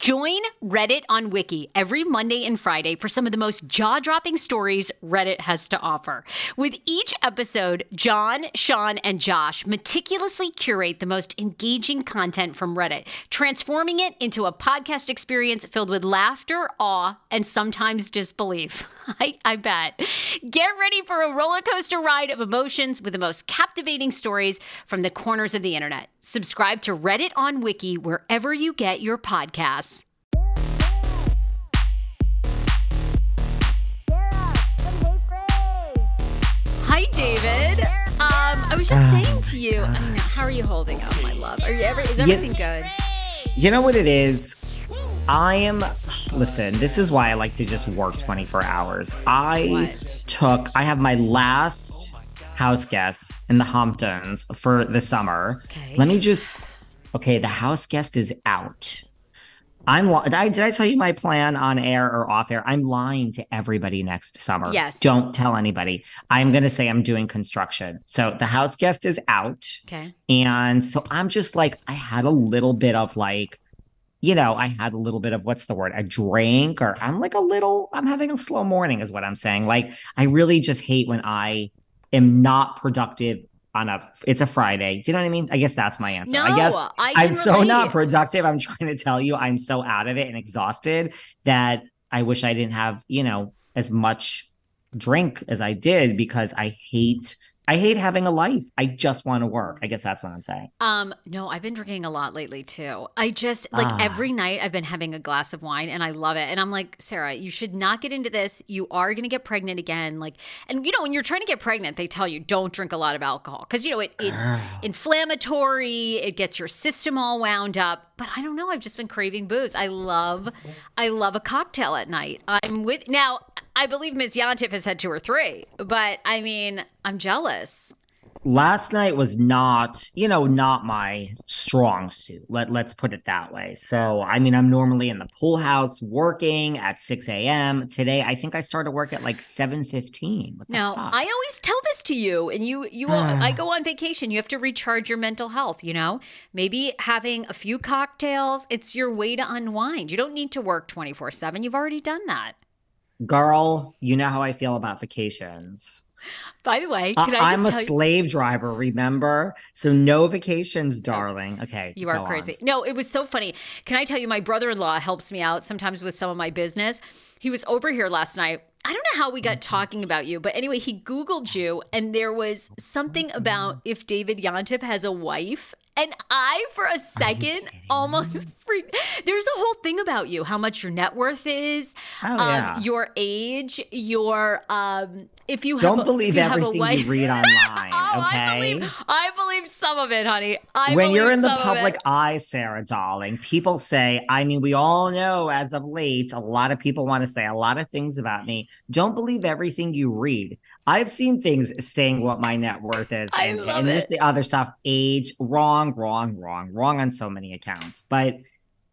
Join Reddit on Wiki every Monday and Friday for some of the most jaw-dropping stories Reddit has to offer. With each episode, John, Sean, and Josh meticulously curate the most engaging content from Reddit, transforming it into a podcast experience filled with laughter, awe, and sometimes disbelief. I bet. Get ready for a roller coaster ride of emotions with the most captivating stories from the corners of the internet. Subscribe to Reddit on Wiki wherever you get your podcasts. Hi, David. I was just saying to you, I don't know, how are you holding up, my love? Is everything good? You know what it is? Listen, this is why I like to just work 24 hours. I have my last house guest in the Hamptons for the summer. Okay. The house guest is out. Did I tell you my plan on air or off air? I'm lying to everybody next summer. Yes. Don't tell anybody. I'm going to say I'm doing construction. So the house guest is out. Okay. And so I'm just like, I had a little bit of a drink, or I'm having a slow morning is what I'm saying. Like, I really just hate when I am not productive it's a Friday. Do you know what I mean? I guess that's my answer. No, I guess I'm so not productive. I'm trying to tell you, I'm so out of it and exhausted that I wish I didn't have, as much drink as I did, because I hate having a life. I just want to work. I guess that's what I'm saying. No, I've been drinking a lot lately too. I just every night I've been having a glass of wine and I love it. And I'm like, Sarah, you should not get into this. You are going to get pregnant again. When you're trying to get pregnant, they tell you don't drink a lot of alcohol because it's inflammatory. It gets your system all wound up. But I don't know. I've just been craving booze. I love a cocktail at night. I believe Ms. Yontef has had 2 or 3, but I mean, I'm jealous. Last night was not my strong suit. Let's put it that way. So, I mean, I'm normally in the pool house working at 6 a.m. Today, I think I started work at 7:15. No, I always tell this to you, and you I go on vacation. You have to recharge your mental health, Maybe having a few cocktails, it's your way to unwind. You don't need to work 24/7. You've already done that. Girl, you know how I feel about vacations. By the way, I'm a slave driver, remember? So no vacations, darling. Okay. You are crazy. No, it was so funny. Can I tell you, my brother-in-law helps me out sometimes with some of my business. He was over here last night. I don't know how we got talking about you, but anyway, he Googled you, and there was something about if David Yontef has a wife. And I, for a second, almost freaked. There's a whole thing about you, how much your net worth is, your age, your if you don't have believe everything you read online. I believe some of it, honey. When you're in the public eye, Sarah, darling, people say. I mean, we all know as of late, a lot of people want to say a lot of things about me. Don't believe everything you read. I've seen things saying what my net worth is, and just the other stuff, age, wrong on so many accounts. But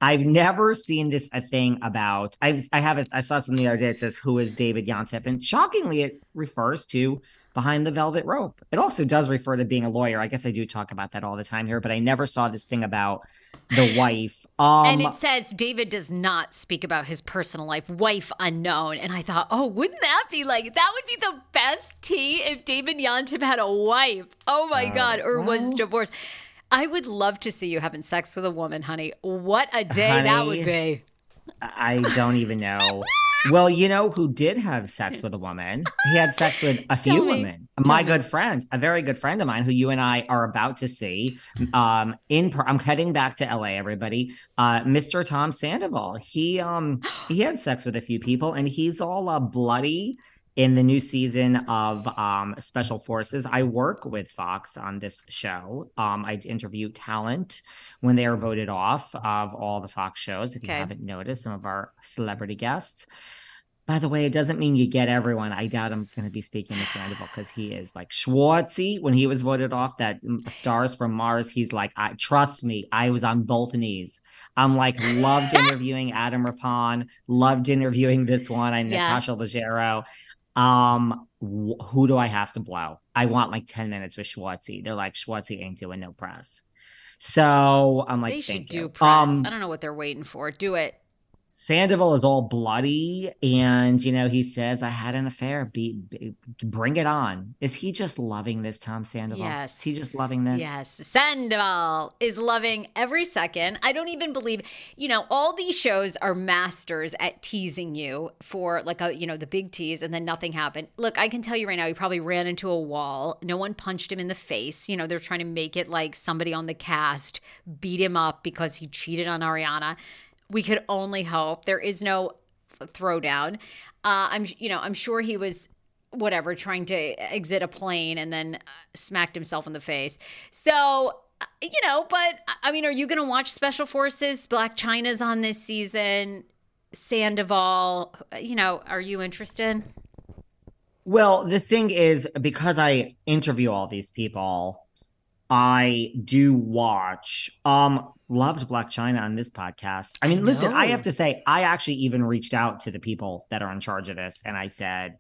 I've never seen this a thing about. I saw something the other day that says, who is David Yontef? And shockingly, it refers to Behind the Velvet Rope. It also does refer to being a lawyer. I guess I do talk about that all the time here, but I never saw this thing about the wife. And it says David does not speak about his personal life, wife unknown. And I thought, oh, wouldn't that be like, that would be the best tea if David Yontef had a wife. Oh my God. Or was divorced. I would love to see you having sex with a woman, honey. What a day that would be. I don't even know. Well, you know who did have sex with a woman? He had sex with a few women. My good friend, a very good friend of mine who you and I are about to see. I'm heading back to LA, everybody. Mr. Tom Sandoval. He had sex with a few people, and he's all bloody in the new season of Special Forces. I work with Fox on this show. I interview talent when they are voted off of all the Fox shows. If you haven't noticed, some of our celebrity guests. By the way, it doesn't mean you get everyone. I doubt I'm going to be speaking to Sandoval because he is like Schwartzy. When he was voted off, that Stars from Mars, he's like, trust me, I was on both knees. I'm like, loved interviewing Adam Rippon, loved interviewing this one. I'm Natasha Leggero. Who do I have to blow? I want like 10 minutes with Schwartzy. They're like, Schwartzy ain't doing no press. So I'm like, they should do press. I don't know what they're waiting for. Do it. Sandoval is all bloody. And, you know, he says, I had an affair. Bring it on. Is he just loving this, Tom Sandoval? Yes. Is he just loving this? Yes. Sandoval is loving every second. I don't even believe, you know, all these shows are masters at teasing you for like a, you know, the big tease and then nothing happened. Look, I can tell you right now, he probably ran into a wall. No one punched him in the face. You know, they're trying to make it like somebody on the cast beat him up because he cheated on Ariana. We could only hope. There is no throwdown. I'm sure he was whatever trying to exit a plane and then smacked himself in the face. So, you know, but I mean, are you going to watch Special Forces? Blac Chyna's on this season. Sandoval, you know, are you interested? Well, the thing is, because I interview all these people, I do watch. Loved Blac Chyna on this podcast. I mean, listen, I have to say, I actually even reached out to the people that are in charge of this. And I said,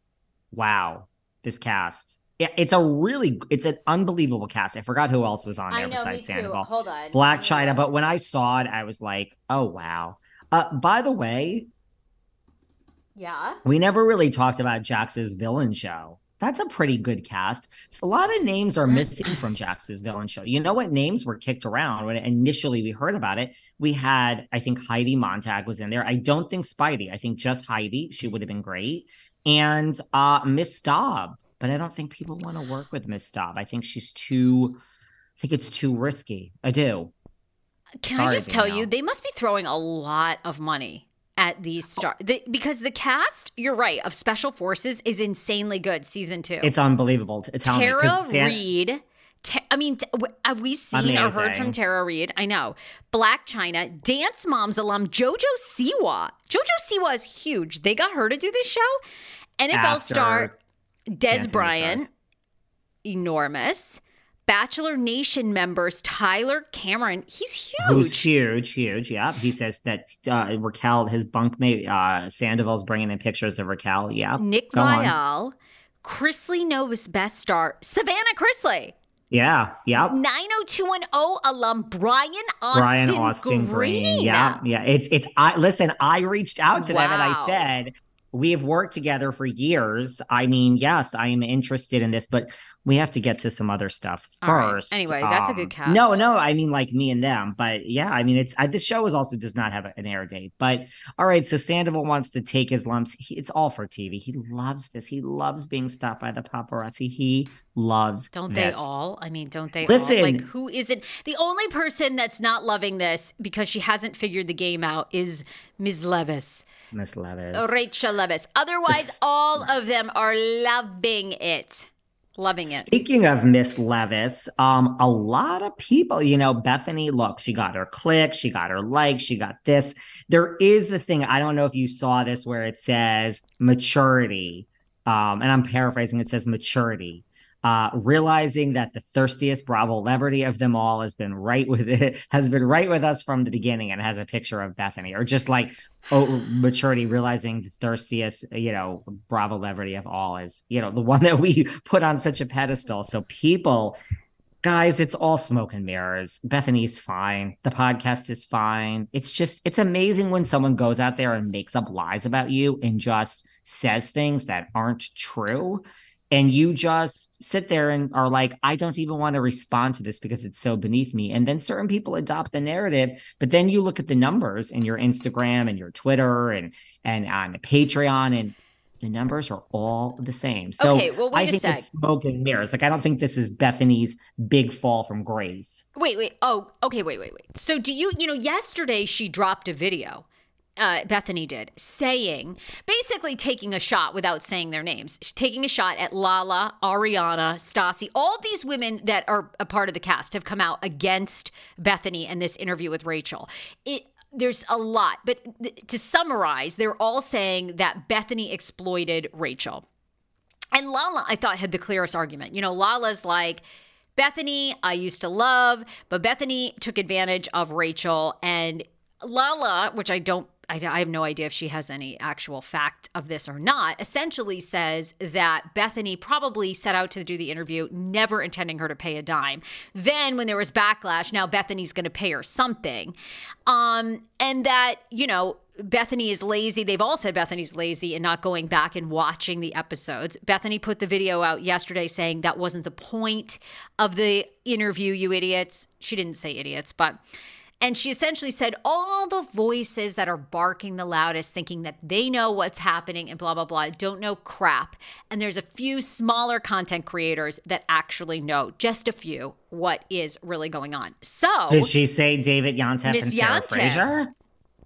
wow, this cast. It's an unbelievable cast. I forgot who else was on there besides Sandoval. Hold on. Blac Chyna. But when I saw it, I was like, oh, wow. By the way. Yeah. We never really talked about Jax's villain show. That's a pretty good cast. So a lot of names are missing from Jax's villain show. You know what names were kicked around when initially we heard about it? We had, I think Heidi Montag was in there. I don't think Spidey. I think just Heidi. She would have been great. And Miss Staub. But I don't think people want to work with Miss Staub. I think it's too risky. I do. Can I just tell you, they must be throwing a lot of money at the start, because the cast, you're right, of Special Forces is insanely good. Season 2, it's unbelievable. It's Tara Reid. Have we seen amazing. Or heard from Tara Reid? I know. Blac Chyna, Dance Moms alum Jojo Siwa. Jojo Siwa is huge. They got her to do this show. NFL star Des Bryant, enormous. Bachelor Nation members, Tyler Cameron, he's huge. Who's huge, yeah. He says that Raquel, his bunkmate, Sandoval's bringing in pictures of Raquel, yeah. Nick Viall, Chrisley Nova's best star, Savannah Chrisley. Yeah, yeah. 90210 alum Brian Austin Green. Yeah. I reached out to them and I said, we have worked together for years. I mean, yes, I am interested in this, but we have to get to some other stuff first. Right. Anyway, that's a good cast. No, I mean like me and them. But yeah, I mean, this show also does not have an air date. But all right, so Sandoval wants to take his lumps. It's all for TV. He loves this. He loves being stopped by the paparazzi. He loves Don't this. They all? I mean, don't they Listen, all? Like, who isn't? The only person that's not loving this because she hasn't figured the game out is Miss Leviss. Rachel Leviss. Otherwise, all of them are loving it. Loving it. Speaking of Miss Leviss, a lot of people, you know, Bethenny, look, she got her click, she got her like, she got this. There is the thing, I don't know if you saw this, where it says maturity. And I'm paraphrasing, it says maturity. realizing that the thirstiest Bravo celebrity of them all has been right with it, has been right with us from the beginning, and has a picture of Bethenny, or just like maturity, realizing the thirstiest, you know, Bravo celebrity of all is, you know, the one that we put on such a pedestal. So people, guys, it's all smoke and mirrors. Bethenny's fine. The podcast is fine. It's just, it's amazing when someone goes out there and makes up lies about you and just says things that aren't true. And you just sit there and are like, I don't even want to respond to this because it's so beneath me. And then certain people adopt the narrative, but then you look at the numbers in your Instagram and your Twitter and on the Patreon, and the numbers are all the same. So okay, well, wait, I think it's smoke and mirrors. Like, I don't think this is Bethenny's big fall from grace. Wait. Oh, okay. Wait. So do you know, yesterday she dropped a video, Bethenny did, saying, basically taking a shot without saying their names. She's taking a shot at Lala, Ariana, Stassi. All these women that are a part of the cast have come out against Bethenny in this interview with Rachel. There's a lot, but to summarize, they're all saying that Bethenny exploited Rachel. And Lala, I thought, had the clearest argument. You know, Lala's like, Bethenny, I used to love, but Bethenny took advantage of Rachel. And Lala, which I have no idea if she has any actual fact of this or not, essentially says that Bethenny probably set out to do the interview never intending her to pay a dime. Then when there was backlash, now Bethenny's going to pay her something. And that, you know, Bethenny is lazy. They've all said Bethenny's lazy and not going back and watching the episodes. Bethenny put the video out yesterday saying that wasn't the point of the interview, you idiots. She didn't say idiots, but... And she essentially said all the voices that are barking the loudest, thinking that they know what's happening and blah, blah, blah, don't know crap. And there's a few smaller content creators that actually know, just a few, what is really going on. So did she say David Yontef and Sarah Fraser?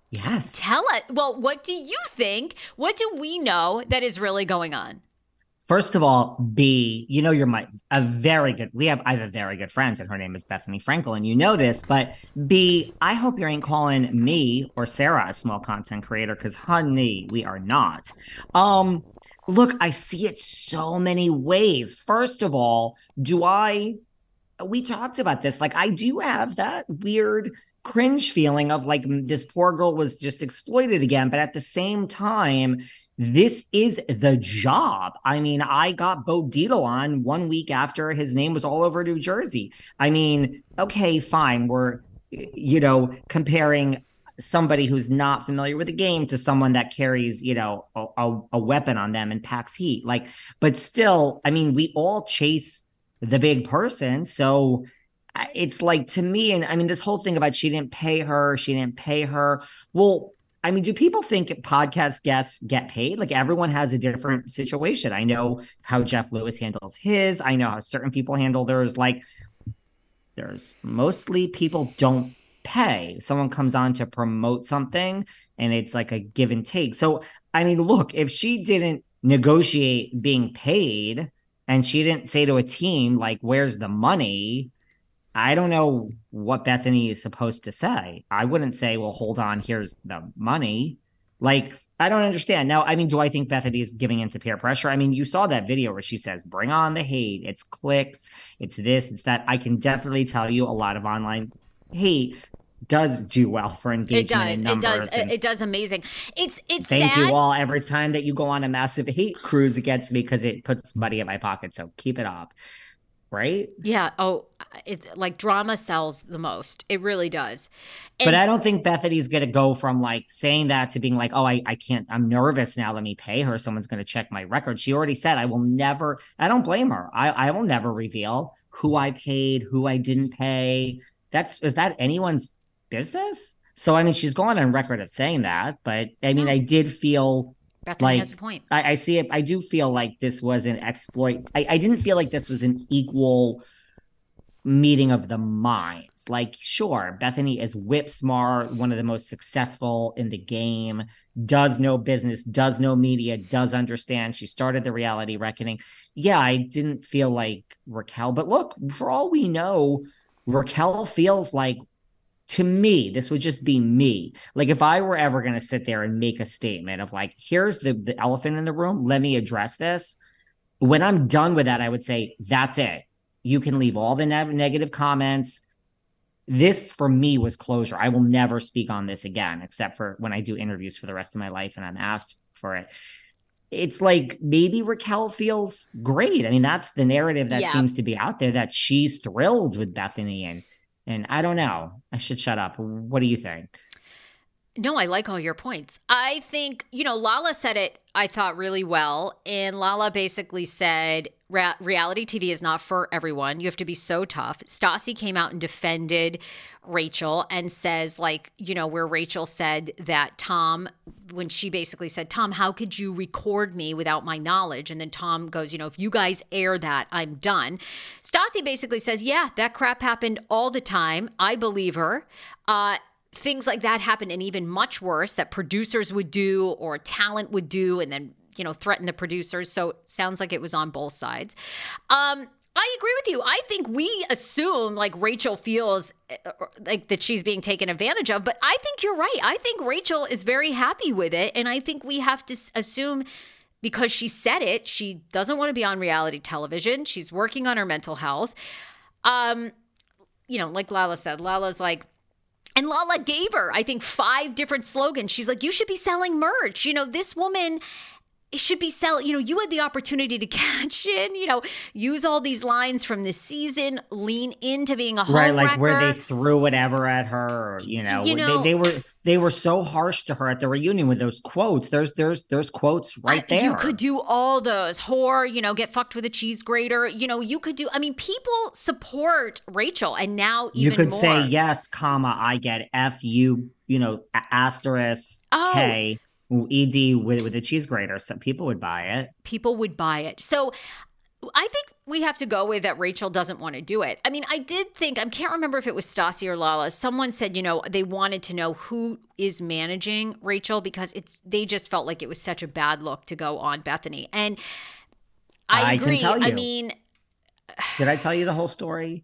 Yes. Tell us. Well, what do you think? What do we know that is really going on? First of all, B, you know, you're I have a very good friend, and her name is Bethenny Frankel, and you know this, but B, I hope you ain't calling me or Sarah a small content creator, because honey, we are not. Look, I see it so many ways. First of all, we talked about this, like, I do have that weird cringe feeling of like, this poor girl was just exploited again, but at the same time, this is the job. I mean, I got Bo Dietl on 1 week after his name was all over New Jersey. I mean, okay, fine. We're, you know, comparing somebody who's not familiar with the game to someone that carries, you know, a weapon on them and packs heat. Like, but still, I mean, we all chase the big person. So it's like, to me, and I mean, this whole thing about she didn't pay her. Well, I mean, do people think podcast guests get paid? Like, everyone has a different situation. I know how Jeff Lewis handles his. I know how certain people handle theirs. Like, there's mostly people don't pay. Someone comes on to promote something, and it's like a give and take. So, I mean, look, if she didn't negotiate being paid and she didn't say to a team, like, where's the money? I don't know what Bethenny is supposed to say. I wouldn't say, well, hold on, here's the money. Like, I don't understand. Now, I mean, do I think Bethenny is giving into peer pressure? I mean, you saw that video where she says, bring on the hate. It's clicks. It's this. It's that. I can definitely tell you a lot of online hate does do well for engagement and numbers. It does amazing. It's thank sad. You all every time that you go on a massive hate cruise against me, because it puts money in my pocket. So keep it up. Right? Yeah. Oh, it's like drama sells the most. It really does. But I don't think Bethenny's going to go from like saying that to being like, oh, I can't, I'm nervous now. Let me pay her. Someone's going to check my record. She already said, I don't blame her. I will never reveal who I paid, who I didn't pay. Is that anyone's business? So, I mean, she's gone on record of saying that, but I mean, I did feel Bethenny has a point. I see it. I do feel like this was an exploit. I didn't feel like this was an equal meeting of the minds. Like, sure, Bethenny is whip smart, one of the most successful in the game, does no business, does no media, does understand. She started the reality reckoning. Yeah, I didn't feel like Raquel. But look, for all we know, Raquel feels like, to me, this would just be me. Like, if I were ever going to sit there and make a statement of like, here's the elephant in the room, let me address this. when I'm done with that, I would say, that's it. You can leave all the negative comments. This for me was closure. I will never speak on this again, except for when I do interviews for the rest of my life and I'm asked for it. It's like, maybe Raquel feels great. I mean, that's the narrative that seems to be out there, that she's thrilled with Bethenny. And I don't know, I should shut up. What do you think? No, I like all your points. I think, you know, Lala said it, I thought, really well. And Lala basically said, reality TV is not for everyone. You have to be so tough. Stassi came out and defended Rachel and says, like, you know, where Rachel said that Tom, when she basically said, Tom, how could you record me without my knowledge? And then Tom goes, you know, if you guys air that, I'm done. Stassi basically says, yeah, that crap happened all the time. I believe her. Things like that happen, and even much worse, that producers would do or talent would do, and then, you know, threaten the producers. So it sounds like it was on both sides. I agree with you. I think we assume, like, Rachel feels like that she's being taken advantage of, but I think you're right. I think Rachel is very happy with it, and I think we have to assume, because she said it, she doesn't want to be on reality television. She's working on her mental health. You know, like Lala said, Lala's like, and Lala gave her, I think, 5 different slogans. She's like, you should be selling merch. You know, this woman should be selling, you know, you had the opportunity to catch in, you know, use all these lines from this season, lean into being a homewrecker. Right, like where they threw whatever at her, or, you know. They were so harsh to her at the reunion with those quotes. There's quotes right there. You could do all those. Whore, you know, get fucked with a cheese grater. You know, you could do, I mean, people support Rachel, and now even more. You could more. Say, yes, comma, I get F you, you know, asterisk, K, ED with a cheese grater. So people would buy it. So I think we have to go with that Rachel doesn't want to do it. I mean, I did think, I can't remember if it was Stassi or Lala, someone said, you know, they wanted to know who is managing Rachel, because they just felt like it was such a bad look to go on Bethenny. And I agree. Can tell you. I mean, did I tell you the whole story?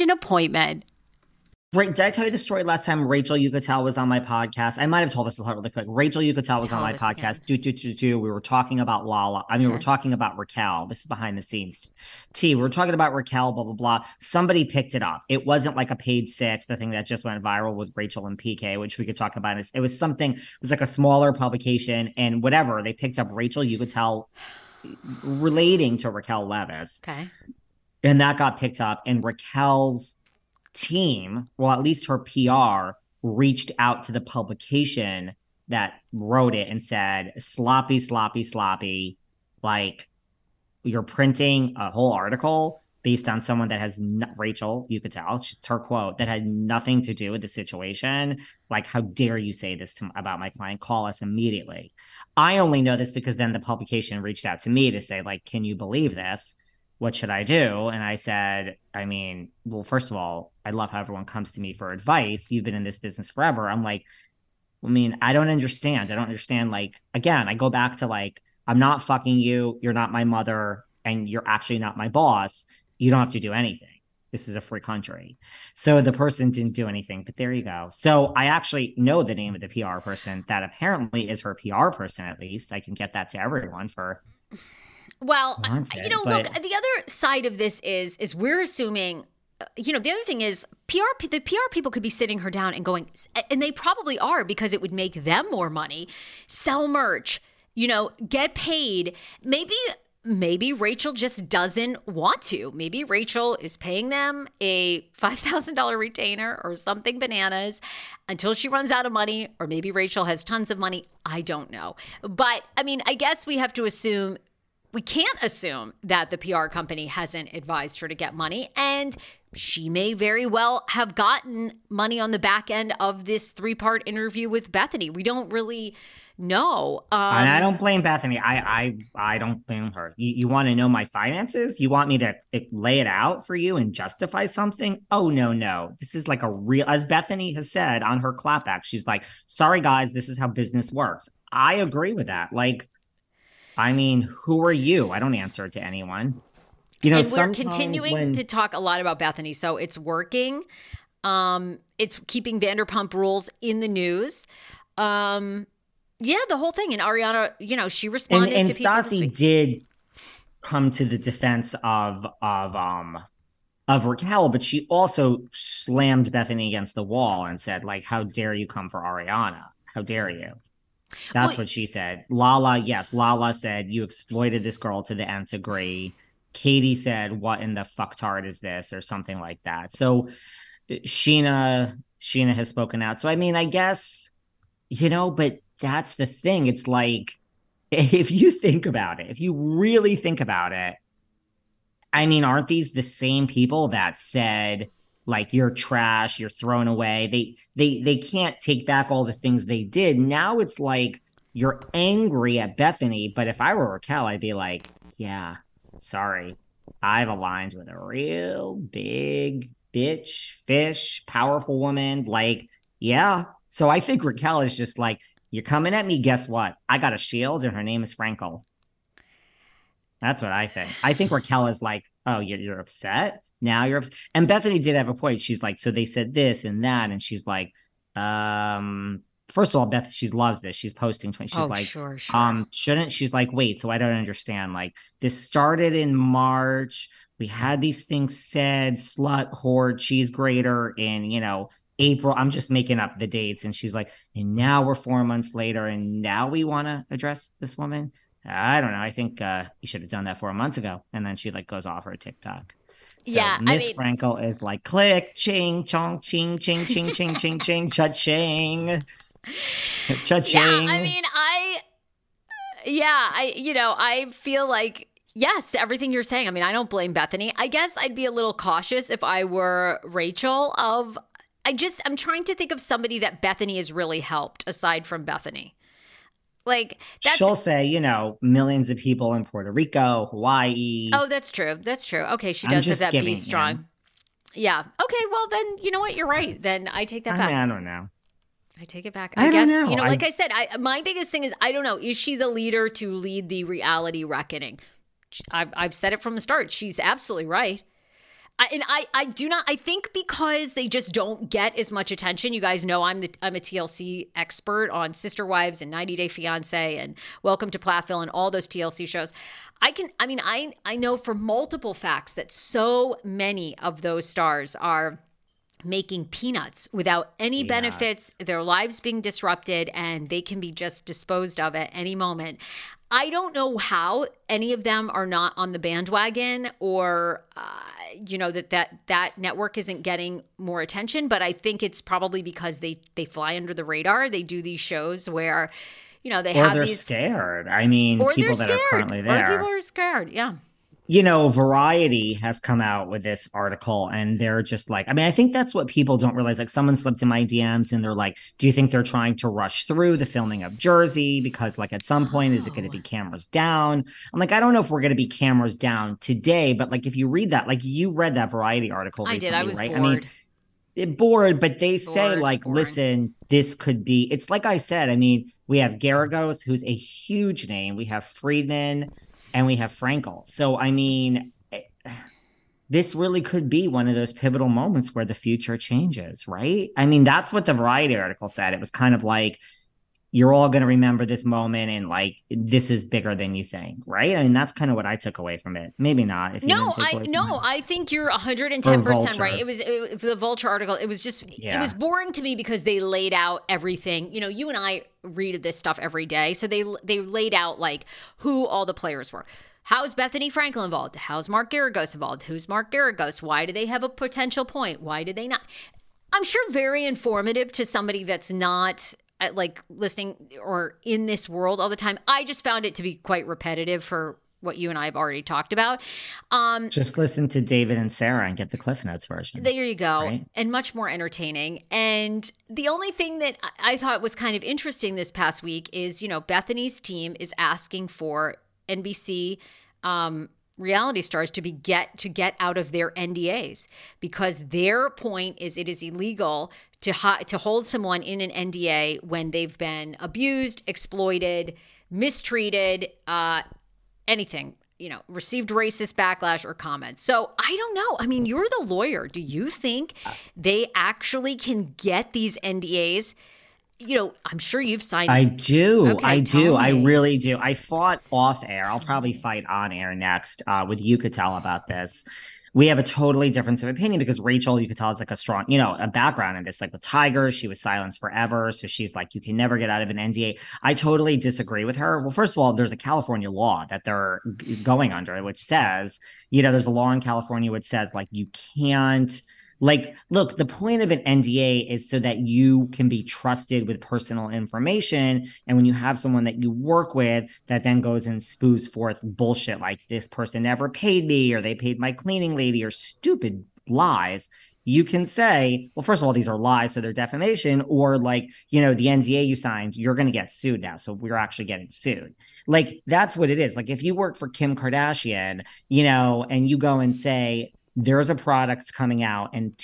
an appointment. Did I tell you the story last time Rachel Yucatel was on my podcast? I might have told this really quick. Rachel Yucatel was on my podcast. We were talking about Lala. I mean, we were talking about Raquel. This is behind the scenes. We were talking about Raquel, blah, blah, blah. Somebody picked it up. It wasn't like a paid six, the thing that just went viral with Rachel and PK, which we could talk about. It was something, it was like a smaller publication and whatever. They picked up Rachel Yucatel relating to Raquel Leviss. Okay. And that got picked up, and Raquel's team, well, at least her PR, reached out to the publication that wrote it and said, sloppy, like, you're printing a whole article based on someone that has Rachel, you could tell, it's her quote, that had nothing to do with the situation. Like, how dare you say this about my client? Call us immediately. I only know this because then the publication reached out to me to say, like, can you believe this? What should I do? And I said, I mean, well, first of all, I love how everyone comes to me for advice. You've been in this business forever. I'm like, I mean, I don't understand. Like, again, I go back to like, I'm not fucking you. You're not my mother, and you're actually not my boss. You don't have to do anything. This is a free country. So the person didn't do anything, but there you go. So I actually know the name of the PR person that apparently is her PR person, at least. I can get that to everyone for... Well, you know, look, the other side of this is we're assuming, you know, the other thing is the PR people could be sitting her down and going, and they probably are, because it would make them more money, sell merch, you know, get paid. Maybe maybe Rachel just doesn't want to. Maybe Rachel is paying them a $5,000 retainer or something bananas until she runs out of money, or maybe Rachel has tons of money. I don't know. But I mean, I guess we have to assume, we can't assume that the PR company hasn't advised her to get money. And she may very well have gotten money on the back end of this three-part interview with Bethenny. We don't really know. And I don't blame Bethenny. I don't blame her. You want to know my finances? You want me to lay it out for you and justify something? Oh, no. This is like a real, as Bethenny has said on her clapback, she's like, sorry, guys, this is how business works. I agree with that. Like, I mean, who are you? I don't answer to anyone. You know, and we're continuing to talk a lot about Bethenny. So it's working. It's keeping Vanderpump Rules in the news. Yeah, the whole thing. And Ariana, you know, she responded and to people. And Stassi did come to the defense of Raquel, but she also slammed Bethenny against the wall and said, like, how dare you come for Ariana? How dare you? That's what she said. Lala said, you exploited this girl to the nth degree. Katie said, what in the fucktard is this, or something like that. So Sheena has spoken out. So, I mean, I guess, you know, but that's the thing. It's like, if you think about it, if you really think about it, I mean, aren't these the same people that said, like, you're trash, you're thrown away? They can't take back all the things they did. Now it's like, you're angry at Bethenny. But if I were Raquel, I'd be like, yeah, sorry, I've aligned with a real big bitch, fish, powerful woman. Like, yeah. So I think Raquel is just like, you're coming at me. Guess what? I got a shield and her name is Frankel. That's what I think. I think Raquel is like, oh, you're upset? Now you're upset. And Bethenny did have a point. She's like, so they said this and that. And she's like, first of all, Beth, she loves this. She's posting. She's like, sure. Shouldn't, she's like, wait, so I don't understand. Like, this started in March. We had these things said, slut, whore, cheese grater in, you know, April. I'm just making up the dates. And she's like, and now we're 4 months later and now we want to address this woman. I don't know. I think you should have done that 4 months ago. And then she like goes off her TikTok. So yeah, Miss Frankel is like, click, ching, chong, ching, ching, ching, ching, ching, ching, cha-ching. Cha-ching. Yeah, I mean, I feel like, yes, everything you're saying. I mean, I don't blame Bethenny. I guess I'd be a little cautious if I were Rachel I'm trying to think of somebody that Bethenny has really helped aside from Bethenny. Like, she'll say, you know, millions of people in Puerto Rico, Hawaii. Oh, that's true. Okay, she does have that be strong. Him. Yeah. Okay, well then, you know what? You're right. Then I take that back. I don't know. I take it back. I guess, don't know. You know, like I said, my biggest thing is, I don't know. Is she the leader to lead the reality reckoning? I've said it from the start. She's absolutely right. I think because they just don't get as much attention. You guys know I'm a TLC expert on Sister Wives and 90 Day Fiance and Welcome to Plathville and all those TLC shows. I know from multiple facts that so many of those stars are making peanuts without any benefits, their lives being disrupted, and they can be just disposed of at any moment. I don't know how any of them are not on the bandwagon or, you know, that network isn't getting more attention, but I think it's probably because they fly under the radar. They do these shows where, you know, they're scared. I mean, people that are currently there. Or people are scared, yeah. You know, Variety has come out with this article and they're just like, I mean, I think that's what people don't realize. Like, someone slipped in my DMs and they're like, do you think they're trying to rush through the filming of Jersey? Because like at some point, is it going to be cameras down? I'm like, I don't know if we're going to be cameras down today. But like, if you read that, like you read that Variety article recently, I did. I was right? Bored. I mean, bored, but they say listen, this could be, it's like I said, I mean, we have Geragos, who's a huge name. We have Friedman. And we have Frankel. So, I mean, this really could be one of those pivotal moments where the future changes, right? I mean, that's what the Variety article said. It was kind of like, you're all going to remember this moment and like, this is bigger than you think, right? I mean, that's kind of what I took away from it. Maybe not. I think you're 110% right. It was the Vulture article. It was just, It was boring to me because they laid out everything. You know, you and I read this stuff every day. So they laid out like who all the players were. How is Bethenny Frankel involved? How's Mark Geragos involved? Who's Mark Geragos? Why do they have a potential point? Why do they not? I'm sure very informative to somebody that's not like listening or in this world all the time. I just found it to be quite repetitive for what you and I have already talked about. Just listen to David and Sarah and get the Cliff Notes version. There you go. Right? And much more entertaining. And the only thing that I thought was kind of interesting this past week is, you know, Bethenny's team is asking for NBC reality stars to get out of their NDAs, because their point is it is illegal to hold someone in an NDA when they've been abused, exploited, mistreated, anything, you know, received racist backlash or comments. So I don't know. I mean, you're the lawyer. Do you think they actually can get these NDAs? You know, I'm sure you've signed. I do. Okay, I do. Me. I really do. I fought off air. I'll probably fight on air next with Yucatel about this. We have a totally difference of opinion because Rachel, you could tell, is like a strong, you know, a background in this, like with Tiger, she was silenced forever. So she's like, you can never get out of an NDA. I totally disagree with her. Well, first of all, there's a California law that they're going under, which says, you know, there's a law in California which says like you can't. Like, look, the point of an NDA is so that you can be trusted with personal information. And when you have someone that you work with that then goes and spews forth bullshit like this person never paid me or they paid my cleaning lady or stupid lies, you can say, well, first of all, these are lies, so they're defamation, or like, you know, the NDA you signed, you're going to get sued now. So we're actually getting sued. Like, that's what it is. Like, if you work for Kim Kardashian, you know, and you go and say, there's a product coming out in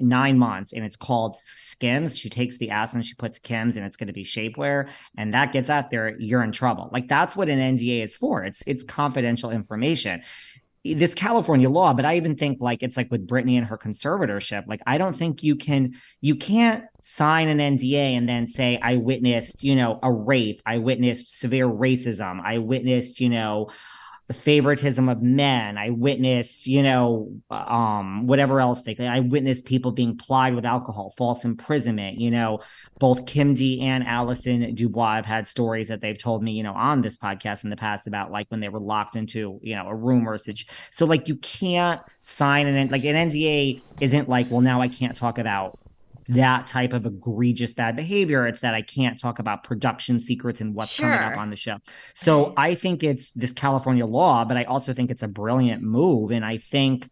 9 months and it's called Skims. She takes the ass and she puts Kims and it's going to be shapewear, and that gets out there, you're in trouble. Like, that's what an NDA is for. It's confidential information. This California law, but I even think like it's like with Britney and her conservatorship, like I don't think you can't sign an NDA and then say, I witnessed, you know, a rape. I witnessed severe racism. I witnessed, you know, the favoritism of men. I witnessed, you know, whatever else I witnessed people being plied with alcohol, false imprisonment. You know, both Kim D and Allison DuBois have had stories that they've told me, you know, on this podcast in the past about like when they were locked into, you know, a room or such. So like you can't sign an NDA isn't like, well, now I can't talk about that type of egregious bad behavior. It's that I can't talk about production secrets and what's coming up on the show. So I think it's this California law, but I also think it's a brilliant move. And I think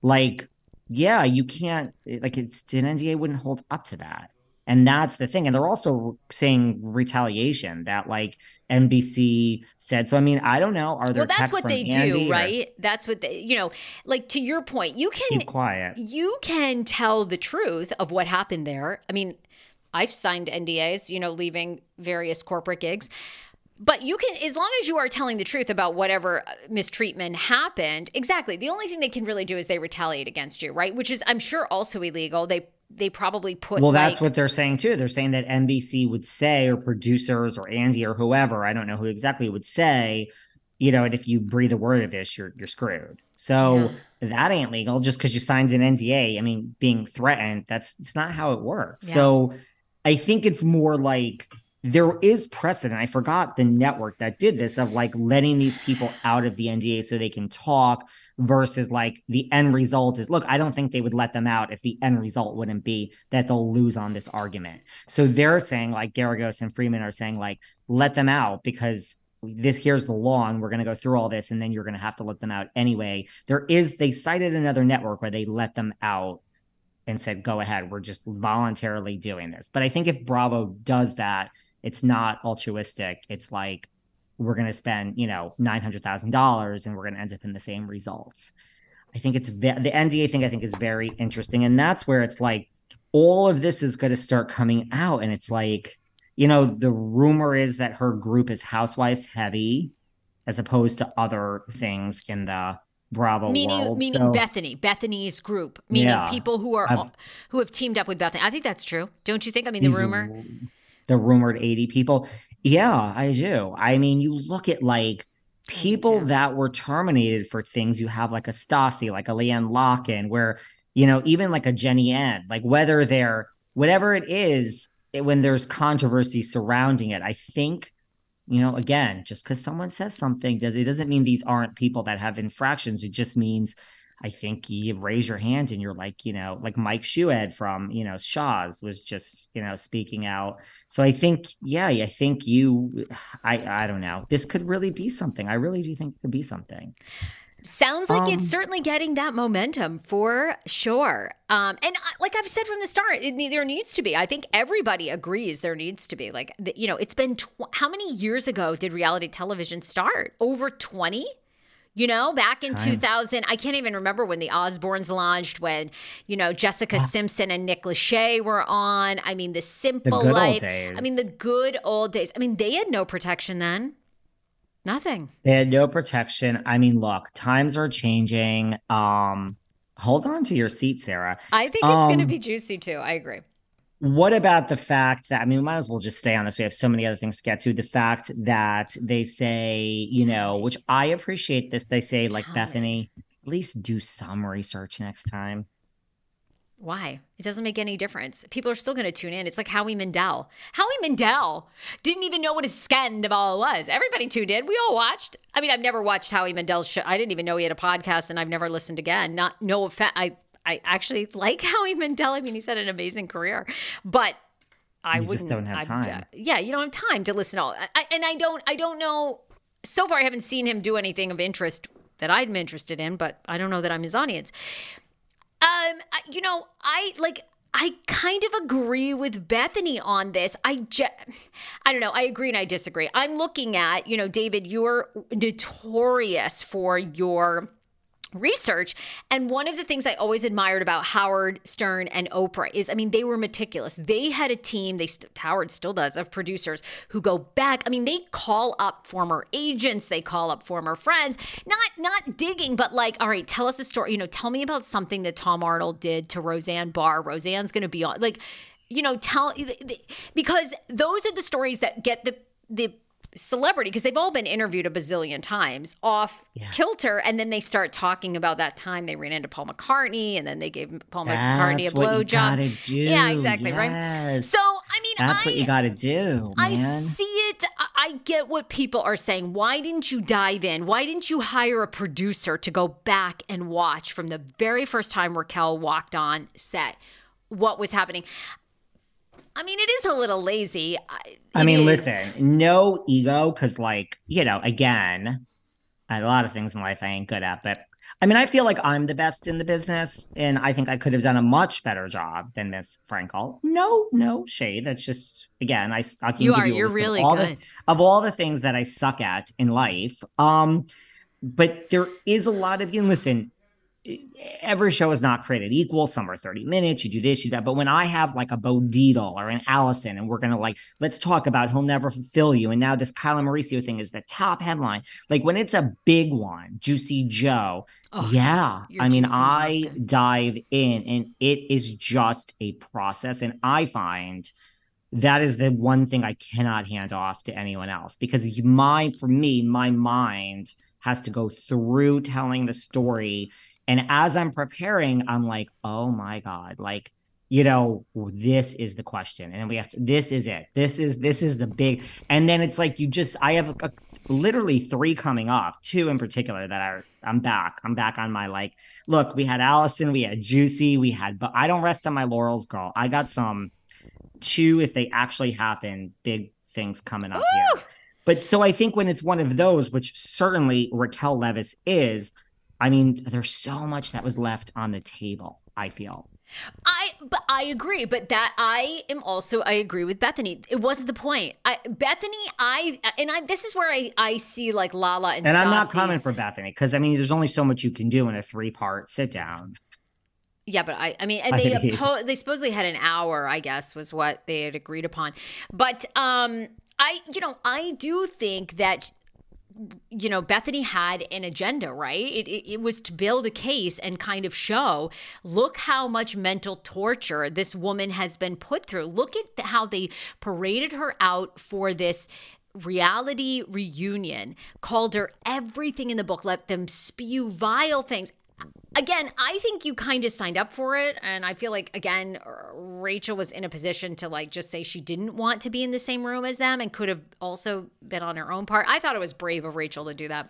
like, yeah, you can't, like it's an NDA wouldn't hold up to that. And that's the thing. And they're also saying retaliation that like NBC said. So, I mean, I don't know. Are there well, that's what they Andy do, right? That's what they, you know, like to your point, you can keep quiet. You can tell the truth of what happened there. I mean, I've signed NDAs, you know, leaving various corporate gigs. But you can, as long as you are telling the truth about whatever mistreatment happened, exactly. The only thing they can really do is they retaliate against you, right? Which is, I'm sure, also illegal. They probably put. Well, that's what they're saying too. They're saying that NBC would say, or producers, or Andy, or whoever. I don't know who exactly would say, you know, and if you breathe a word of this, you're screwed. So that ain't legal. Just because you signed an NDA, I mean, being threatened, it's not how it works. Yeah. So I think it's more like. There is precedent. I forgot the network that did this of like letting these people out of the NDA so they can talk versus like the end result is, look, I don't think they would let them out if the end result wouldn't be that they'll lose on this argument. So they're saying like Geragos and Freeman are saying like, let them out because here's the law and we're going to go through all this and then you're going to have to let them out anyway. They cited another network where they let them out and said, go ahead, we're just voluntarily doing this. But I think if Bravo does that, it's not altruistic. It's like, we're going to spend, you know, $900,000 and we're going to end up in the same results. I think it's the NDA thing I think is very interesting. And that's where it's like, all of this is going to start coming out. And it's like, you know, the rumor is that her group is housewives heavy as opposed to other things in the Bravo world. Meaning so, Bethenny's group, meaning people who have teamed up with Bethenny. I think that's true. Don't you think? I mean, the rumored 80 people. Yeah, I do. I mean, you look at like people that were terminated for things. You have like a Stassi, like a Leanne Locken, where, you know, even like a Jenny Ann, like whether whatever it is, when there's controversy surrounding it, I think You know, again, just because someone says something doesn't mean these aren't people that have infractions. It just means, I think, you raise your hand and you're like, you know, like Mike Shuehead from, you know, Shaw's was just, you know, speaking out. So I think, yeah, I think you, I don't know. This could really be something. I really do think it could be something. Sounds like it's certainly getting that momentum for sure. And like I've said from the start, there needs to be. I think everybody agrees there needs to be. Like, you know, it's been how many years ago did reality television start? Over 20? You know, back in 2000, I can't even remember when the Osbournes launched, when, you know, Jessica Simpson and Nick Lachey were on. I mean, The Simple Life. I mean, the good old days. I mean, they had no protection then. Nothing. They had no protection. I mean, look, times are changing. Hold on to your seat, Sarah. I think it's going to be juicy, too. I agree. What about the fact that, I mean, we might as well just stay on this. We have so many other things to get to. The fact that they say, you know, which I appreciate this. They say, like, Bethenny, at least do some research next time. Why? It doesn't make any difference. People are still going to tune in. It's like Howie Mandel. Howie Mandel didn't even know what a scandal was. Everybody tuned in. We all watched. I mean, I've never watched Howie Mandel's show. I didn't even know he had a podcast, and I've never listened again. Not, no offense. I actually like Howie Mandel. I mean, he's had an amazing career, but I wouldn't. You just don't have time. Yeah, you don't have time to listen to all. I don't know. So far, I haven't seen him do anything of interest that I'm interested in, but I don't know that I'm his audience. You know, I kind of agree with Bethenny on this. I don't know. I agree and I disagree. I'm looking at, you know, David, you're notorious for your research. And one of the things I always admired about Howard Stern and Oprah is, I mean, they were meticulous. They had a team, Howard still does, of producers who go back. I mean, they call up former agents, they call up former friends, not digging, but like, all right, tell us a story, you know, tell me about something that Tom Arnold did to Roseanne Barr. Roseanne's going to be on, like, you know, because those are the stories that get the celebrity, because they've all been interviewed a bazillion times, off kilter, and then they start talking about that time they ran into Paul McCartney, and then they gave Paul McCartney a blowjob. Yeah, exactly, right? So, I mean, that's what you gotta do, man. I see it. I get what people are saying. Why didn't you dive in? Why didn't you hire a producer to go back and watch from the very first time Raquel walked on set what was happening? I mean, it is a little lazy. Listen, no ego, because, like, you know, again, a lot of things in life I ain't good at. But, I mean, I feel like I'm the best in the business, and I think I could have done a much better job than Miss Frankel. No shade. That's just, again, I can give you a list really of all the things that I suck at in life. But there is a lot of, and listen, every show is not created equal. Some are 30 minutes. You do this, you do that. But when I have like a Bo Dietl or an Allison, and we're going to like, let's talk about He'll Never Fulfill You. And now this Kyle Mauricio thing is the top headline. Like when it's a big one, Juicy Joe. Oh, yeah. I mean, I dive in and it is just a process. And I find that is the one thing I cannot hand off to anyone else, because my mind has to go through telling the story. And as I'm preparing, I'm like, oh my God, like, you know, this is the question. And we have to, this is it. This is the big, and then it's like, I have literally three coming up, two in particular that I'm back on my, like, look, we had Allison, we had Juicy, but I don't rest on my laurels, girl. I got some two, if they actually happen, big things coming up here. But so I think when it's one of those, which certainly Raquel Leviss is, I mean, there's so much that was left on the table, I feel. I agree, but that I agree with Bethenny. It wasn't the point. This is where I see like Lala and Stassi's. And I'm not coming for Bethenny, because I mean, there's only so much you can do in a 3-part sit down. Yeah, but they supposedly had an hour, I guess, was what they had agreed upon. But I do think that, you know, Bethenny had an agenda, right? It was to build a case and kind of show, look how much mental torture this woman has been put through. Look at how they paraded her out for this reality reunion, called her everything in the book, let them spew vile things. Again, I think you kind of signed up for it. And I feel like, again, Rachel was in a position to like just say she didn't want to be in the same room as them and could have also been on her own part. I thought it was brave of Rachel to do that.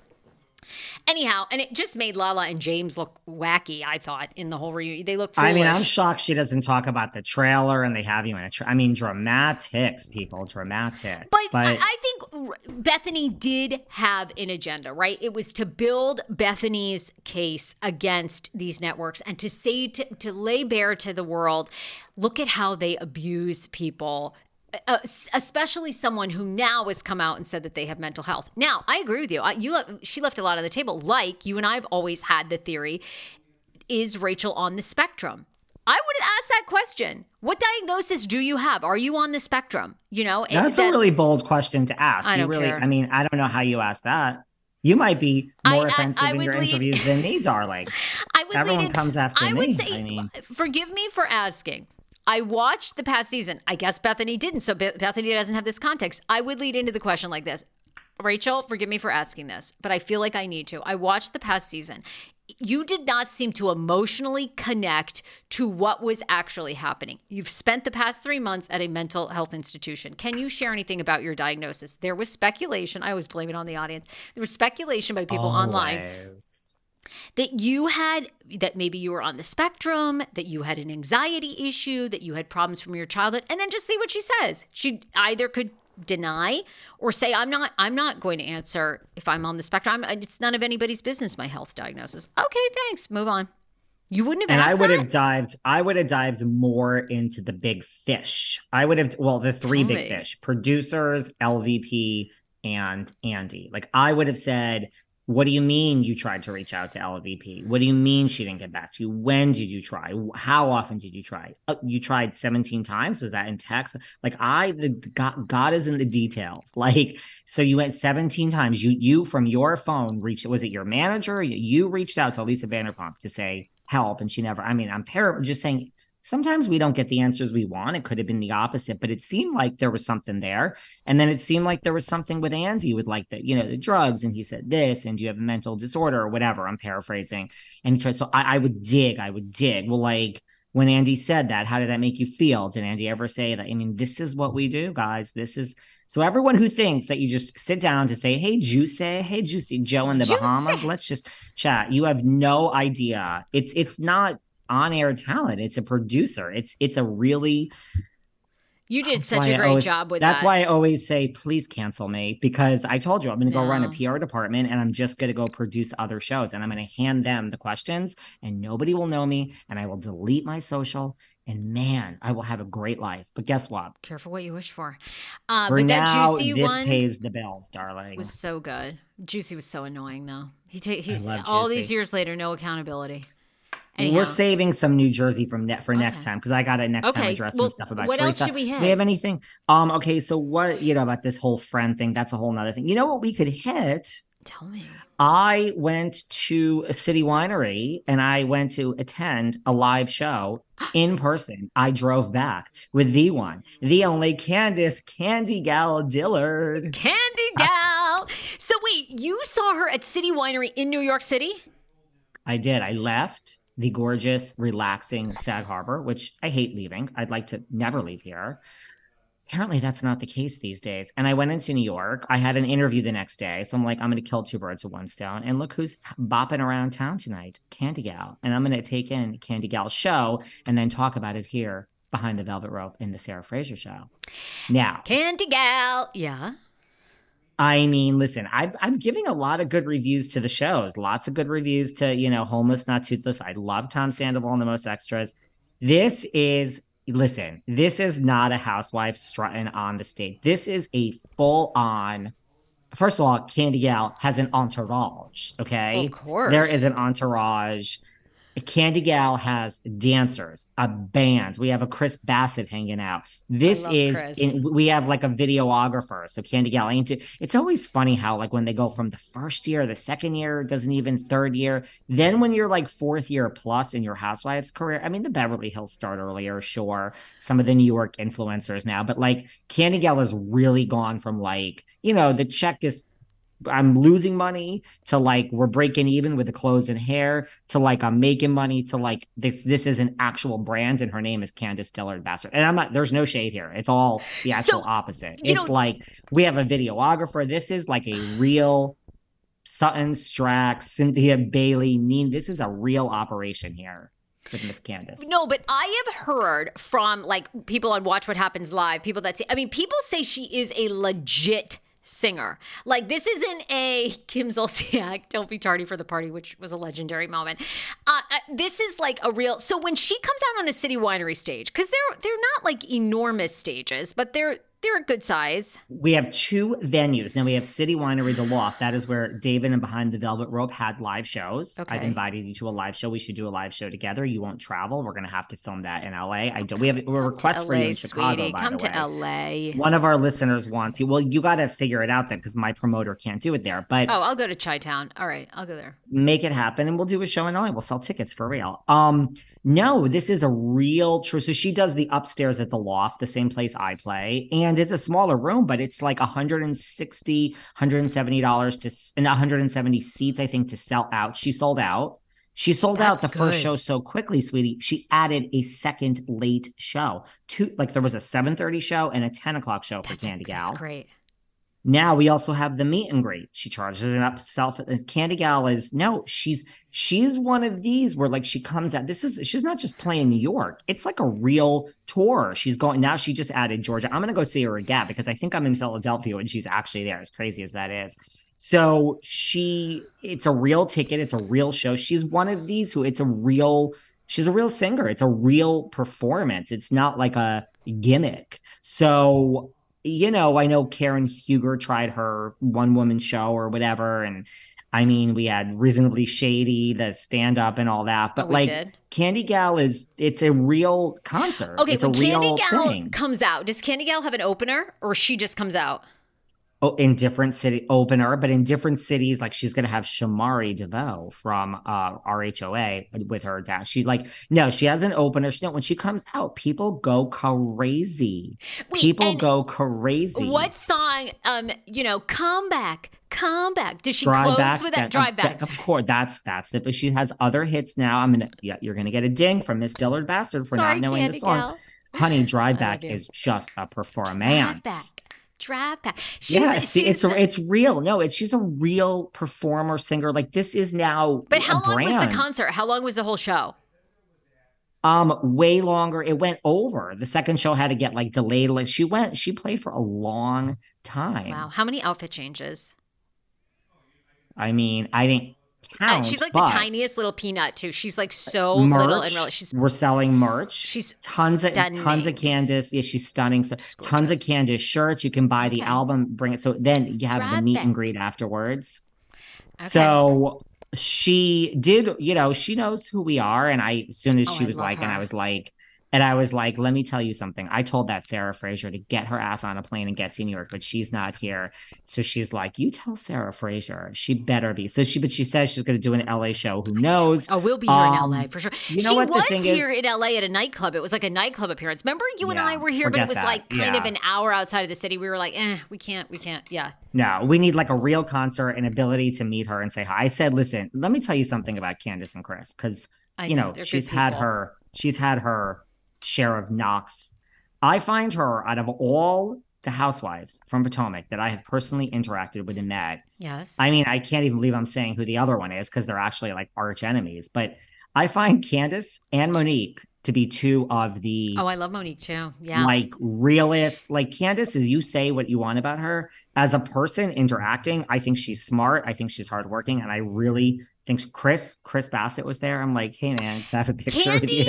Anyhow, and it just made Lala and James look wacky, I thought, in the whole reunion. They look foolish. I mean, I'm shocked she doesn't talk about the trailer and they have you in a trailer. I mean, dramatics, people, dramatics. But I think Bethenny did have an agenda, right? It was to build Bethenny's case against these networks and to say, to lay bare to the world, look at how they abuse people. Especially someone who now has come out and said that they have mental health. Now, I agree with you. She left a lot on the table. Like you and I have always had the theory, is Rachel on the spectrum? I would have asked that question. What diagnosis do you have? Are you on the spectrum? You know, that's a really bold question to ask. I don't care. I mean, I don't know how you ask that. You might be more offensive in your interviews than me, darling. Everyone comes after me. I would say, forgive me for asking. I watched the past season. I guess Bethenny didn't, so Bethenny doesn't have this context. I would lead into the question like this. Rachel, forgive me for asking this, but I feel like I need to. I watched the past season. You did not seem to emotionally connect to what was actually happening. You've spent the past 3 months at a mental health institution. Can you share anything about your diagnosis? There was speculation. I always blame it on the audience. There was speculation by people online. That you had, that maybe you were on the spectrum, that you had an anxiety issue, that you had problems from your childhood, and then just see what she says. She either could deny or say, I'm not going to answer if I'm on the spectrum. It's none of anybody's business, my health diagnosis. Okay, thanks. Move on. You wouldn't have asked that? And I would have dived more into the big fish. I would have, well, the three big fish, producers, LVP, and Andy. Like I would have said, what do you mean you tried to reach out to LVP? What do you mean she didn't get back to you? When did you try? How often did you try? You tried 17 times? Was that in text? Like God is in the details. Like, so you went 17 times. You from your phone reached, was it your manager? You reached out to Elisa Vanderpump to say help. And she never, I mean, I'm just saying, sometimes we don't get the answers we want. It could have been the opposite, but it seemed like there was something there. And then it seemed like there was something with Andy with like the, you know, the drugs. And he said this, and you have a mental disorder or whatever. I'm paraphrasing. And so I would dig. Well, like when Andy said that, how did that make you feel? Did Andy ever say that? I mean, this is what we do, guys. This is, so everyone who thinks that you just sit down to say, hey, Juicy Joe in the Bahamas, let's just chat. You have no idea. It's not on-air talent. It's a producer. It's a really. You did such a great job with that. That's why I always say, please cancel me, because I told you I'm going to go run a PR department and I'm just going to go produce other shows and I'm going to hand them the questions and nobody will know me and I will delete my social and man, I will have a great life. But guess what? Careful what you wish for. But that Juicy one, this pays the bills, darling. Was so good. Juicy was so annoying though. He's all these years later, no accountability. Anyhow. We're saving some New Jersey for next time because I got it next time address some stuff about Teresa. What else should we hit? Do we have anything? Okay, so what, you know, about this whole friend thing, that's a whole nother thing. You know what we could hit? Tell me. I went to a city winery and I went to attend a live show in person. I drove back with the one, the only Candy Gal Dillard. Candy Gal. So wait, you saw her at City Winery in New York City? I did. I left the gorgeous, relaxing Sag Harbor, which I hate leaving. I'd like to never leave here. Apparently, that's not the case these days. And I went into New York. I had an interview the next day. So I'm like, I'm going to kill two birds with one stone. And look who's bopping around town tonight, Candy Gal. And I'm going to take in Candy Gal's show and then talk about it here behind the Velvet Rope in the Sarah Fraser Show. Now, Candy Gal. Yeah. I mean, listen, I'm giving a lot of good reviews to the shows, lots of good reviews to, you know, Homeless, Not Toothless. I love Tom Sandoval and the Most Extras. This is not a housewife strutting on the stage. This is a full on. First of all, Candy Gal has an entourage. OK, of course, there is an entourage. Candy Gal has dancers, a band. We have a Chris Bassett hanging out. This is, we have like a videographer. So Candy Gal, it's always funny how like when they go from the first year, the second year, doesn't even third year. Then when you're like fourth year plus in your housewife's career, I mean, the Beverly Hills started earlier, sure. Some of the New York influencers now, but like Candy Gal has really gone from like, you know, the checklist I'm losing money to like we're breaking even with the clothes and hair to like I'm making money to like this is an actual brand and her name is Candiace Dillard Bassett. And I'm not, there's no shade here. It's all the actual opposite. It's like we have a videographer. This is like a real Sutton Strack, Cynthia Bailey, Neen. This is a real operation here with Miss Candiace. No, but I have heard from like people on Watch What Happens Live, people that say, I mean, people say she is a legit singer. Like this isn't a Kim Zolciak, don't be tardy for the party, which was a legendary moment. This is like a real, so when she comes out on a City Winery stage, because they're not like enormous stages, but they're a good size. We have two venues. Now we have City Winery, The Loft. That is where David and Behind the Velvet Rope had live shows. Okay. I've invited you to a live show. We should do a live show together. You won't travel. We're going to have to film that in LA. I don't. We have a request for you in Chicago, sweetie. Come to LA. One of our listeners wants you. Well, you got to figure it out then because my promoter can't do it there. But I'll go to Chi-Town. All right, I'll go there. Make it happen and we'll do a show in LA. We'll sell tickets for real. No, this is a real true. So she does the upstairs at The Loft, the same place I play. And it's a smaller room, but it's like $160, $170 and 170 seats, I think, to sell out. She sold out. First show so quickly, sweetie. She added a second late show. There was a 7:30 show and a 10 o'clock show for Candy Gal. That's great. Now we also have the meet and greet. She charges it up self. Candy Gal she's one of these where like she comes out. She's not just playing New York. It's like a real tour. She's going now. She just added Georgia. I'm gonna go see her again because I think I'm in Philadelphia and she's actually there. As crazy as that is, so it's a real ticket. It's a real show. She's one of these who she's a real singer. It's a real performance. It's not like a gimmick. So. You know, I know Karen Huger tried her one-woman show or whatever, and I mean, we had Reasonably Shady, the stand-up and all that, but Candy Gal it's a real concert. Okay, it's when Candy Gal comes out, does Candy Gal have an opener, or she just comes out? Oh, in different city opener, but in different cities, like she's going to have Shamari DeVoe from RHOA with her dad. She has an opener. When she comes out, people go crazy. What song, Come Back. Does she close with that? Drive Back. Of course, that's it. But she has other hits now. You're going to get a ding from Miss Dillard Bassett for not knowing the song. Gal. Honey, Drive Back is just a performance. Drive Back. It's real. No, she's a real performer, singer. Like this is now. But how long was the concert? How long was the whole show? Way longer. It went over. The second show had to get like delayed. Like she played for a long time. Wow. How many outfit changes? I mean, I didn't count. She's like the tiniest little peanut too. She's like so merch, little and real. We're selling merch. She's tons of Candiace. Yeah, she's stunning. So tons of Candiace shirts. You can buy the album, bring it. So then you have the meet and greet afterwards. Okay. So she did. You know, she knows who we are. And I was like, let me tell you something. I told that Sarah Fraser to get her ass on a plane and get to New York, but she's not here. So she's like, you tell Sarah Fraser, she better be. But she says she's going to do an LA show. Who knows? Oh, we'll be here in LA for sure. She was here in LA at a nightclub. It was like a nightclub appearance. Remember and I were here, but it was kind of an hour outside of the city. We were like, we can't. Yeah. No, we need like a real concert and ability to meet her and say hi. I said, listen, let me tell you something about Candiace and Chris. Cause she's had her share of knocks. I find her out of all the housewives from Potomac that I have personally interacted with and met. Yes. I mean, I can't even believe I'm saying who the other one is because they're actually like arch enemies. But I find Candiace and Monique to be two of the. Oh, I love Monique too. Yeah. Like realist, like Candiace is you say what you want about her as a person interacting. I think she's smart. I think she's hardworking. And I really thinks Chris Bassett was there. I'm like, hey man, can I have a picture of you?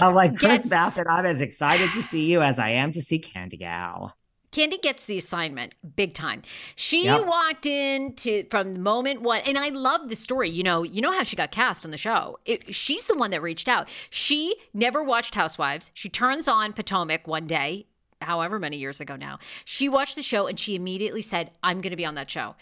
I'm like, Chris Bassett, I'm as excited to see you as I am to see Candy Gal. Candy gets the assignment big time. She walked in from moment one, and I love the story. You know how she got cast on the show. She's the one that reached out. She never watched Housewives. She turns on Potomac one day. however many years ago now, she watched the show and she immediately said, I'm going to be on that show.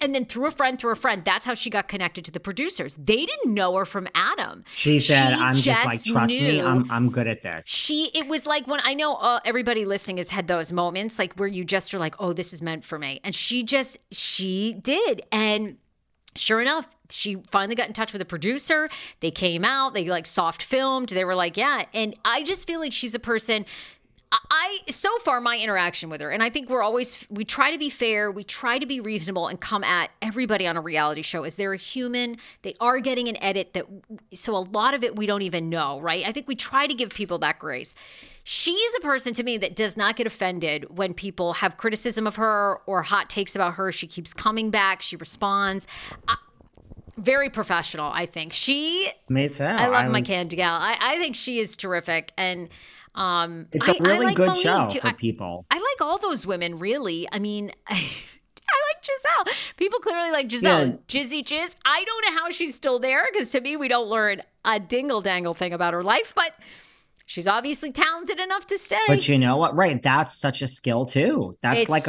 And then through a friend, that's how she got connected to the producers. They didn't know her from Adam. She said, I'm just like, trust me, I'm good at this. It was like when I know everybody listening has had those moments like where you just are like, oh, this is meant for me. And she did. And sure enough, she finally got in touch with a producer. They came out, they like soft filmed. They were like, yeah. And I just feel like she's a person. So far, my interaction with her, and I think we try to be fair, we try to be reasonable and come at everybody on a reality show as they're a human. They are getting an edit so a lot of it we don't even know, right? I think we try to give people that grace. She's a person to me that does not get offended when people have criticism of her or hot takes about her. She keeps coming back. She responds. Very professional, I think. I love my Candy Gal. I think she is terrific. And it's a really good show for people. I like all those women, really. I mean, I like Giselle. People clearly like Giselle. Yeah. Jizzy Jizz. I don't know how she's still there because to me, we don't learn a dingle dangle thing about her life, but she's obviously talented enough to stay. But you know what? Right. That's such a skill too. That's what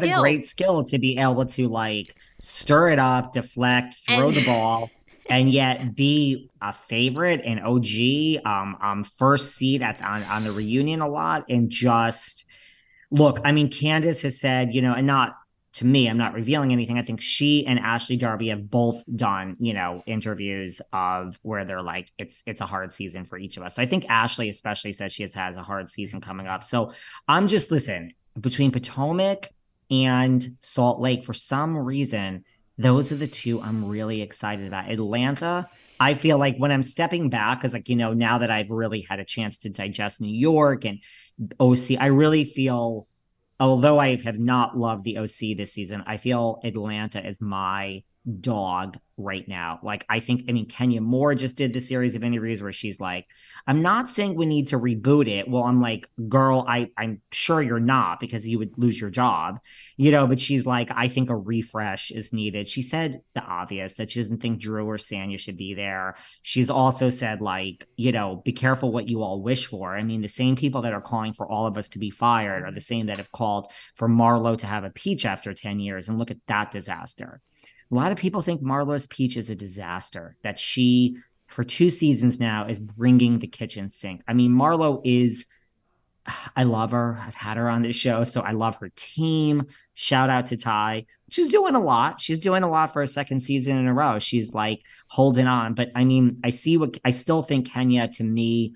a great skill to be able to like stir it up, deflect, throw the ball. And yet be a favorite and OG, first seat on the reunion a lot. And just look, I mean, Candiace has said, you know, and not to me, I'm not revealing anything. I think she and Ashley Darby have both done, you know, interviews of where they're like, it's a hard season for each of us. So I think Ashley especially says she has a hard season coming up. So I'm just, listen, between Potomac and Salt Lake, for some reason, those are the two I'm really excited about. Atlanta, I feel like when I'm stepping back, because like, you know, now that I've really had a chance to digest New York and OC, I really feel, although I have not loved the OC this season, I feel Atlanta is my dog right now. Like, I mean, Kenya Moore just did the series of interviews where she's like, I'm not saying we need to reboot it. Well, I'm like, girl, I'm sure you're not, because you would lose your job, you know, but she's like, I think a refresh is needed. She said the obvious, that she doesn't think Drew or Sanya should be there. She's also said, like, you know, be careful what you all wish for. I mean, the same people that are calling for all of us to be fired are the same that have called for Marlo to have a peach after 10 years. And look at that disaster. A lot of people think Marlo's peach is a disaster, that she, for 2 seasons now, is bringing the kitchen sink. I mean, Marlo is, I love her. I've had her on this show, so I love her team. Shout out to Ty. She's doing a lot. She's doing a lot for a second season in a row. She's like holding on. But I mean, I still think Kenya, to me,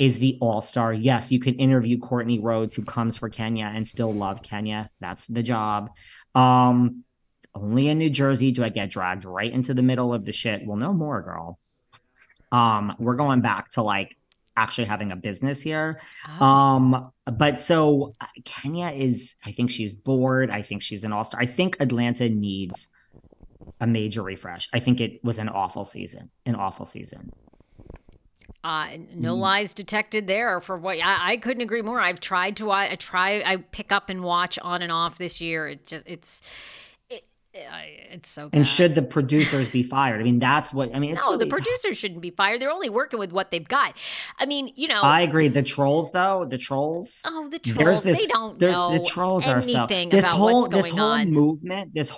is the all-star. Yes, you can interview Courtney Rhodes, who comes for Kenya, and still love Kenya. That's the job. Only in New Jersey do I get dragged right into the middle of the shit. Well, no more, girl. We're going back to like actually having a business here. Oh. But so Kenya is, I think she's bored. I think she's an all-star. I think Atlanta needs a major refresh. I think it was an awful season. No lies detected there. For what I couldn't agree more. I've tried to I pick up and watch on and off this year. It's so bad. And should the producers be fired? I mean, that's what I mean. No, the producers shouldn't be fired. They're only working with what they've got. I mean, you know. I agree. The trolls. Oh, the trolls. They don't know the trolls anything about what's going on. There's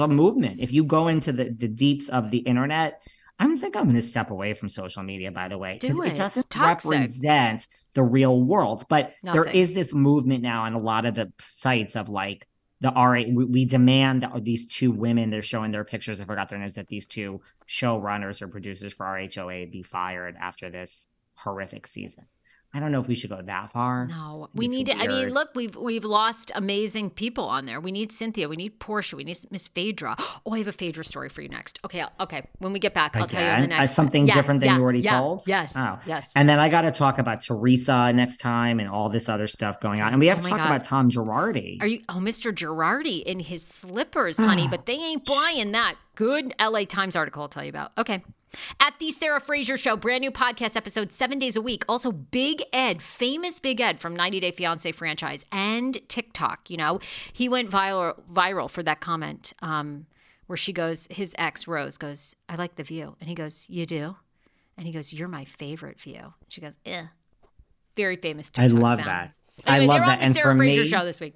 a movement. If you go into the deeps of the internet, I don't think I'm going to step away from social media, by the way, because it doesn't represent the real world. But there is this movement now on a lot of the sites of like, we demand that these two women, they're showing their pictures, I forgot their names, that these two showrunners or producers for RHOA be fired after this horrific season. I don't know if we should go that far. No, we need to. Weird. I mean, look, we've lost amazing people on there. We need Cynthia. We need Portia. We need Miss Phaedra. Oh, I have a Phaedra story for you next. Okay. When we get back, I'll tell you in the next. Something different than you already told? Yes. Oh. Yes. And then I got to talk about Teresa next time and all this other stuff going on. And we have to talk about Tom Girardi. Mr. Girardi in his slippers, honey, but they ain't buying that. Good LA Times article I'll tell you about. Okay. At the Sarah Fraser Show, brand new podcast episode 7 days a week. Also, Big Ed, famous Big Ed from 90 Day Fiancé franchise and TikTok. You know, he went viral for that comment where she goes, his ex Rose goes, I like the view. And he goes, you do? And he goes, you're my favorite view. And she goes, eh. Very famous TikTok sound. I love that. Anyway, I love that. And Sarah Fraser Show this week.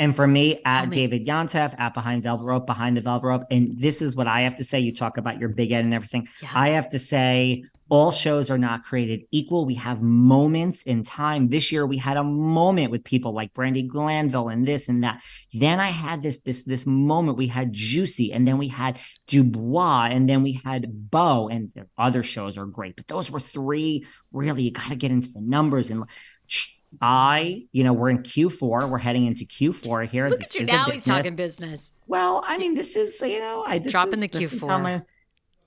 And for me, at David Yontef, at Behind Velvet Rope, Behind the Velvet Rope. And this is what I have to say. You talk about your big end and everything. Yeah. I have to say, all shows are not created equal. We have moments in time. This year, we had a moment with people like Brandi Glanville and this and that. Then I had this moment. We had Juicy, and then we had DuBois, and then we had Bo. And their other shows are great. But those were three, really, you got to get into the numbers and we're in Q4. We're heading into Q4 here. Look at you now. He's talking business. Well, I mean, this is, dropping the Q4.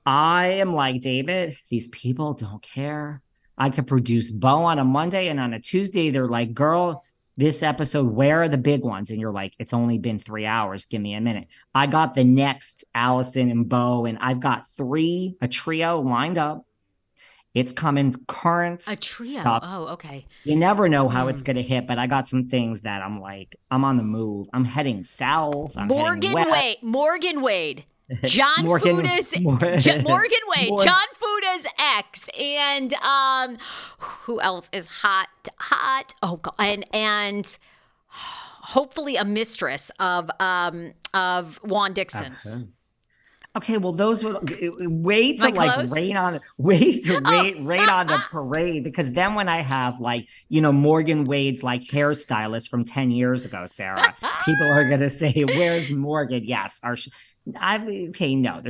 I am like, David, these people don't care. I could produce Bo on a Monday, and on a Tuesday, they're like, girl, this episode, where are the big ones? And you're like, it's only been 3 hours. Give me a minute. I got the next Allison and Bo, and I've got a trio lined up. It's coming current. A trio. Stuff. Oh, okay. You never know how it's going to hit, but I got some things that I'm like, I'm on the move. I'm heading south. I'm Morgan heading west. Morgan Wade. John Morgan Wade. John Fuda's ex. And who else is hot? Oh, God. And hopefully a mistress of Juan Dixon's. Okay. Okay, well, those were way to rain on the parade, because then when I have Morgan Wade's hairstylist from 10 years ago, Sarah, people are going to say, where's Morgan? Yes. There's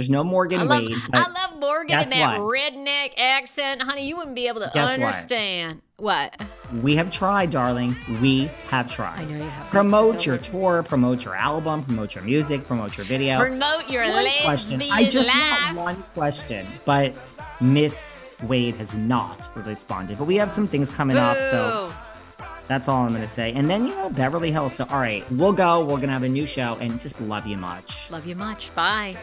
no Morgan Wade. I love Morgan in that redneck accent. Honey, you wouldn't be able to understand. What? We have tried, darling. We have tried. I know you have. Promote your tour, promote your album, promote your music, promote your video. Promote your lesbian life. I just have one question, but Miss Wade has not responded. But we have some things coming up, so that's all I'm going to say. And then, Beverly Hills. So, all right, we'll go. We're going to have a new show, and just love you much. Love you much. Bye.